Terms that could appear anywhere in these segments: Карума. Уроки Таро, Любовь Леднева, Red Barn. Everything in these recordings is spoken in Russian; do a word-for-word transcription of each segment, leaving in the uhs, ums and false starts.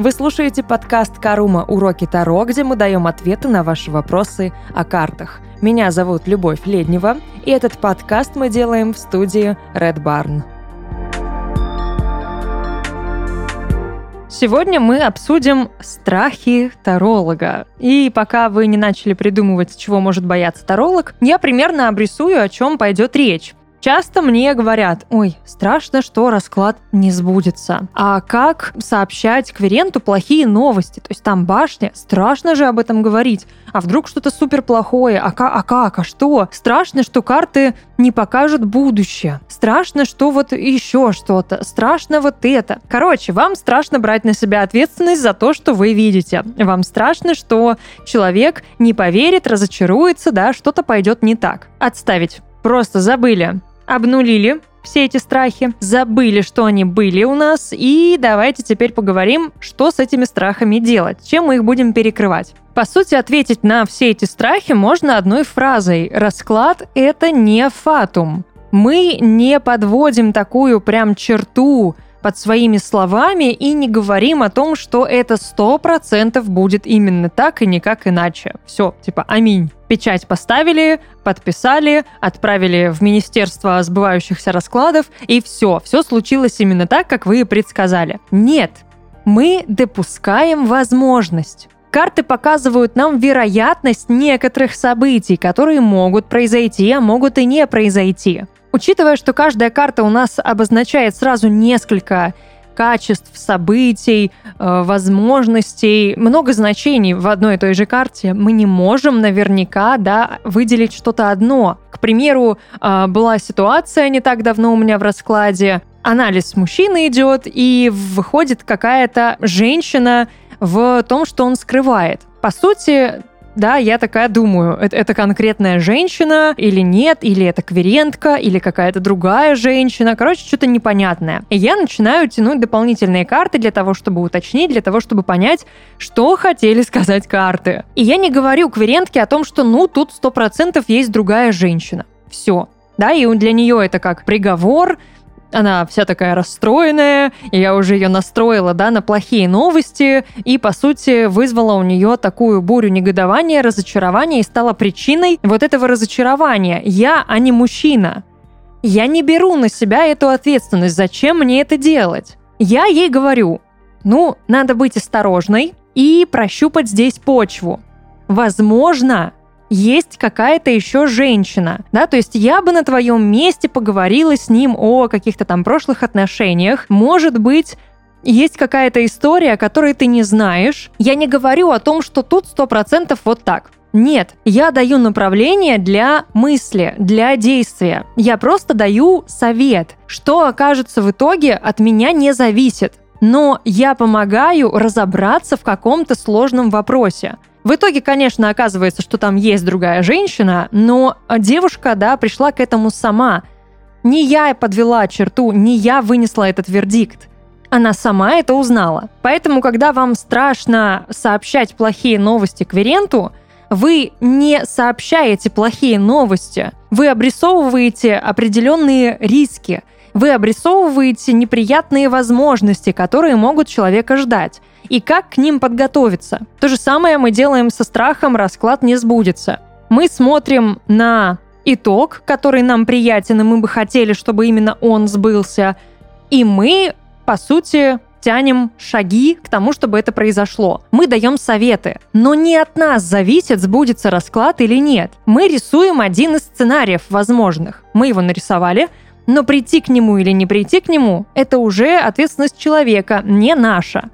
Вы слушаете подкаст «Карума. Уроки Таро», где мы даем ответы на ваши вопросы о картах. Меня зовут Любовь Леднева, и этот подкаст мы делаем в студии Red Barn. Сегодня мы обсудим страхи таролога. И пока вы не начали придумывать, чего может бояться таролог, я примерно обрисую, о чем пойдет речь. Часто мне говорят: ой, страшно, что расклад не сбудется. А как сообщать квиренту плохие новости? То есть там башня, страшно же об этом говорить. А вдруг что-то супер плохое? А, а как? А что? Страшно, что карты не покажут будущее. Страшно, что вот еще что-то. Страшно вот это. Короче, вам страшно брать на себя ответственность за то, что вы видите. Вам страшно, что человек не поверит, разочаруется, да, что-то пойдет не так. Отставить. Просто забыли. Обнулили все эти страхи, забыли, что они были у нас, и давайте теперь поговорим, что с этими страхами делать, чем мы их будем перекрывать. По сути, ответить на все эти страхи можно одной фразой: расклад – это не фатум. Мы не подводим такую прям черту под своими словами и не говорим о том, что это сто процентов будет именно так и никак иначе. Все, типа аминь. Печать поставили, подписали, отправили в Министерство сбывающихся раскладов, и все, все случилось именно так, как вы и предсказали. Нет, мы допускаем возможность. Карты показывают нам вероятность некоторых событий, которые могут произойти, а могут и не произойти. Учитывая, что каждая карта у нас обозначает сразу несколько качеств, событий, возможностей, много значений в одной и той же карте, мы не можем наверняка, да, выделить что-то одно. К примеру, была ситуация не так давно у меня в раскладе, анализ мужчины идет, и выходит какая-то женщина в том, что он скрывает. По сути, да, я такая думаю, это, это конкретная женщина или нет, или это квирентка, или какая-то другая женщина. Короче, что-то непонятное. И я начинаю тянуть дополнительные карты для того, чтобы уточнить, для того, чтобы понять, что хотели сказать карты. И я не говорю квирентке о том, что ну тут сто процентов есть другая женщина. Все. Да, и для нее это как приговор. Она вся такая расстроенная, и я уже ее настроила, да, на плохие новости, и, по сути, вызвала у нее такую бурю негодования, разочарования, и стала причиной вот этого разочарования. Я, а не мужчина. Я не беру на себя эту ответственность. Зачем мне это делать? Я ей говорю: ну, надо быть осторожной и прощупать здесь почву. Возможно, есть какая-то еще женщина, да, то есть я бы на твоем месте поговорила с ним о каких-то там прошлых отношениях, может быть, есть какая-то история, о которой ты не знаешь, я не говорю о том, что тут сто процентов вот так. Нет, я даю направление для мысли, для действия, я просто даю совет, что окажется в итоге от меня не зависит, но я помогаю разобраться в каком-то сложном вопросе. В итоге, конечно, оказывается, что там есть другая женщина, но девушка, да, пришла к этому сама. Не я подвела черту, не я вынесла этот вердикт. Она сама это узнала. Поэтому, когда вам страшно сообщать плохие новости квиренту, вы не сообщаете плохие новости. Вы обрисовываете определенные риски. Вы обрисовываете неприятные возможности, которые могут человека ждать, и как к ним подготовиться. То же самое мы делаем со страхом «расклад не сбудется». Мы смотрим на итог, который нам приятен, и мы бы хотели, чтобы именно он сбылся, и мы, по сути, тянем шаги к тому, чтобы это произошло. Мы даем советы, но не от нас зависит, сбудется расклад или нет. Мы рисуем один из сценариев возможных. Мы его нарисовали, но прийти к нему или не прийти к нему – это уже ответственность человека, не наша.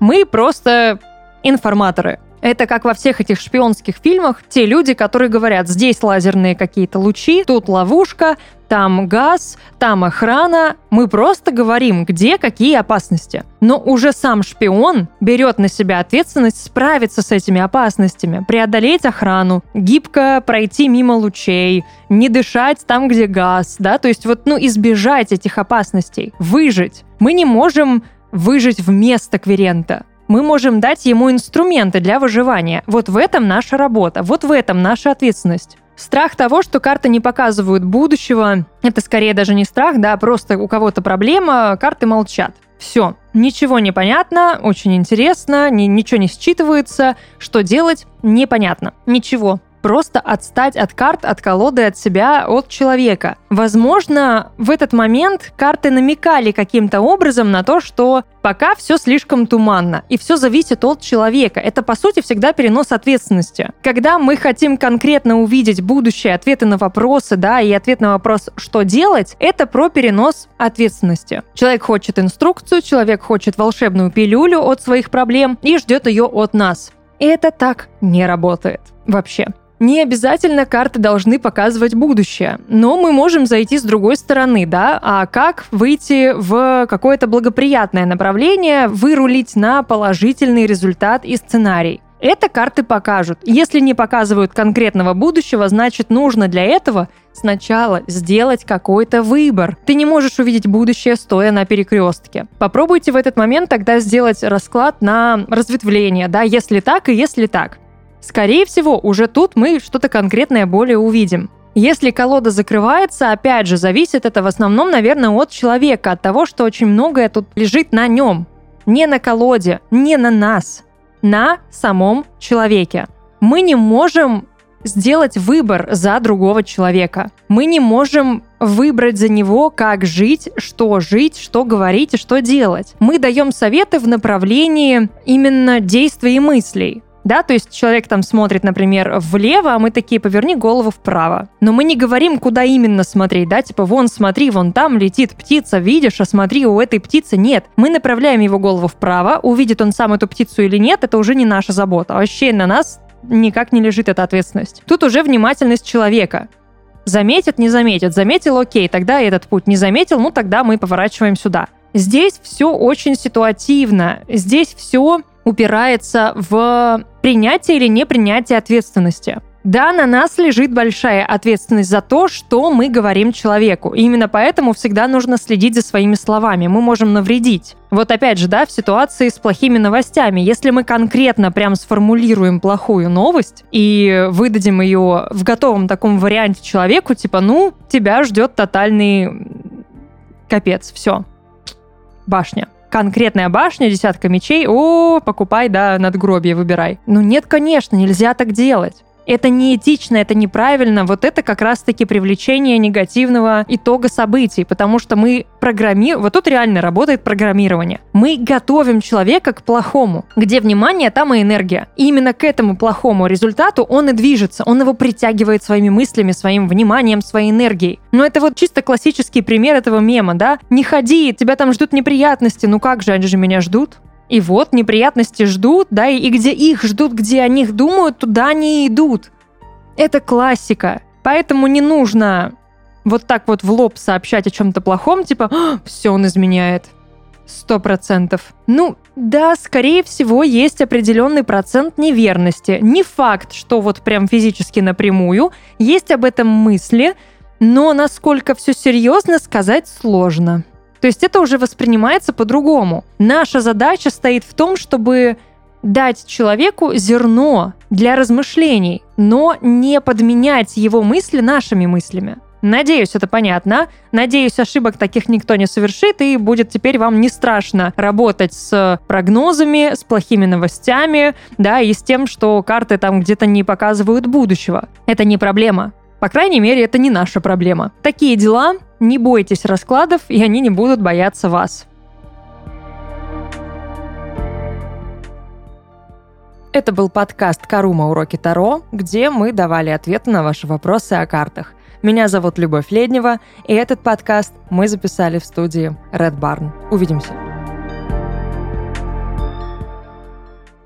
Мы просто информаторы. Это как во всех этих шпионских фильмах, те люди, которые говорят: здесь лазерные какие-то лучи, тут ловушка, там газ, там охрана. Мы просто говорим, где какие опасности. Но уже сам шпион берет на себя ответственность справиться с этими опасностями, преодолеть охрану, гибко пройти мимо лучей, не дышать там, где газ, да, то есть вот, ну, избежать этих опасностей, выжить. Мы не можем выжить вместо квирента. Мы можем дать ему инструменты для выживания. Вот в этом наша работа, вот в этом наша ответственность. Страх того, что карты не показывают будущего, это скорее даже не страх, да, просто у кого-то проблема, карты молчат. Все, Ничего не понятно, очень интересно, ни, ничего не считывается. Что делать? Непонятно. Ничего. Просто отстать от карт, от колоды, от себя, от человека. Возможно, в этот момент карты намекали каким-то образом на то, что пока все слишком туманно, и все зависит от человека. Это, по сути, всегда перенос ответственности. Когда мы хотим конкретно увидеть будущее, ответы на вопросы, да, и ответ на вопрос «что делать?», это про перенос ответственности. Человек хочет инструкцию, человек хочет волшебную пилюлю от своих проблем и ждет ее от нас. Это так не работает. Вообще. Не обязательно карты должны показывать будущее, но мы можем зайти с другой стороны, да, а как выйти в какое-то благоприятное направление, вырулить на положительный результат и сценарий. Это карты покажут. Если не показывают конкретного будущего, значит, нужно для этого сначала сделать какой-то выбор. Ты не можешь увидеть будущее, стоя на перекрестке. Попробуйте в этот момент тогда сделать расклад на разветвление, да, если так и если так. Скорее всего, уже тут мы что-то конкретное более увидим. Если колода закрывается, опять же, зависит это в основном, наверное, от человека, от того, что очень многое тут лежит на нем. Не на колоде, не на нас. На самом человеке. Мы не можем сделать выбор за другого человека. Мы не можем выбрать за него, как жить, что жить, что говорить и что делать. Мы даем советы в направлении именно действий и мыслей. Да, то есть человек там смотрит, например, влево, а мы такие: поверни голову вправо. Но мы не говорим, куда именно смотреть, да, типа вон смотри, вон там летит птица, видишь, а смотри, у этой птицы нет. Мы направляем его голову вправо, увидит он сам эту птицу или нет, это уже не наша забота, вообще на нас никак не лежит эта ответственность. Тут уже внимательность человека. Заметит, не заметит, заметил, окей, тогда этот путь, не заметил, ну тогда мы поворачиваем сюда. Здесь все очень ситуативно, здесь все упирается в принятие или непринятие ответственности. Да, на нас лежит большая ответственность за то, что мы говорим человеку. И именно поэтому всегда нужно следить за своими словами. Мы можем навредить. Вот опять же, да, в ситуации с плохими новостями. Если мы конкретно прям сформулируем плохую новость и выдадим ее в готовом таком варианте человеку, типа, ну, тебя ждет тотальный капец, все. Башня. Конкретная башня, десятка мечей, о, покупай, да, надгробие выбирай. Ну нет, конечно, нельзя так делать. Это неэтично, это неправильно. Вот это как раз-таки привлечение негативного итога событий, потому что мы программируем... Вот тут реально работает программирование. Мы готовим человека к плохому. Где внимание, там и энергия. И именно к этому плохому результату он и движется. Он его притягивает своими мыслями, своим вниманием, своей энергией. Но это вот чисто классический пример этого мема, да? Не ходи, тебя там ждут неприятности. Ну как же, они же меня ждут? И вот неприятности ждут, да, и, и где их ждут, где о них думают, туда они идут. Это классика. Поэтому не нужно вот так вот в лоб сообщать о чем-то плохом, типа «все он изменяет». Сто процентов. Ну, да, скорее всего, есть определенный процент неверности. Не факт, что вот прям физически напрямую. Есть об этом мысли, но насколько все серьезно, сказать сложно. То есть это уже воспринимается по-другому. Наша задача стоит в том, чтобы дать человеку зерно для размышлений, но не подменять его мысли нашими мыслями. Надеюсь, это понятно. Надеюсь, ошибок таких никто не совершит, и будет теперь вам не страшно работать с прогнозами, с плохими новостями, да, и с тем, что карты там где-то не показывают будущего. Это не проблема. По крайней мере, это не наша проблема. Такие дела. Не бойтесь раскладов, и они не будут бояться вас. Это был подкаст «Карума. Уроки Таро», где мы давали ответы на ваши вопросы о картах. Меня зовут Любовь Леднева, и этот подкаст мы записали в студии Red Barn. Увидимся!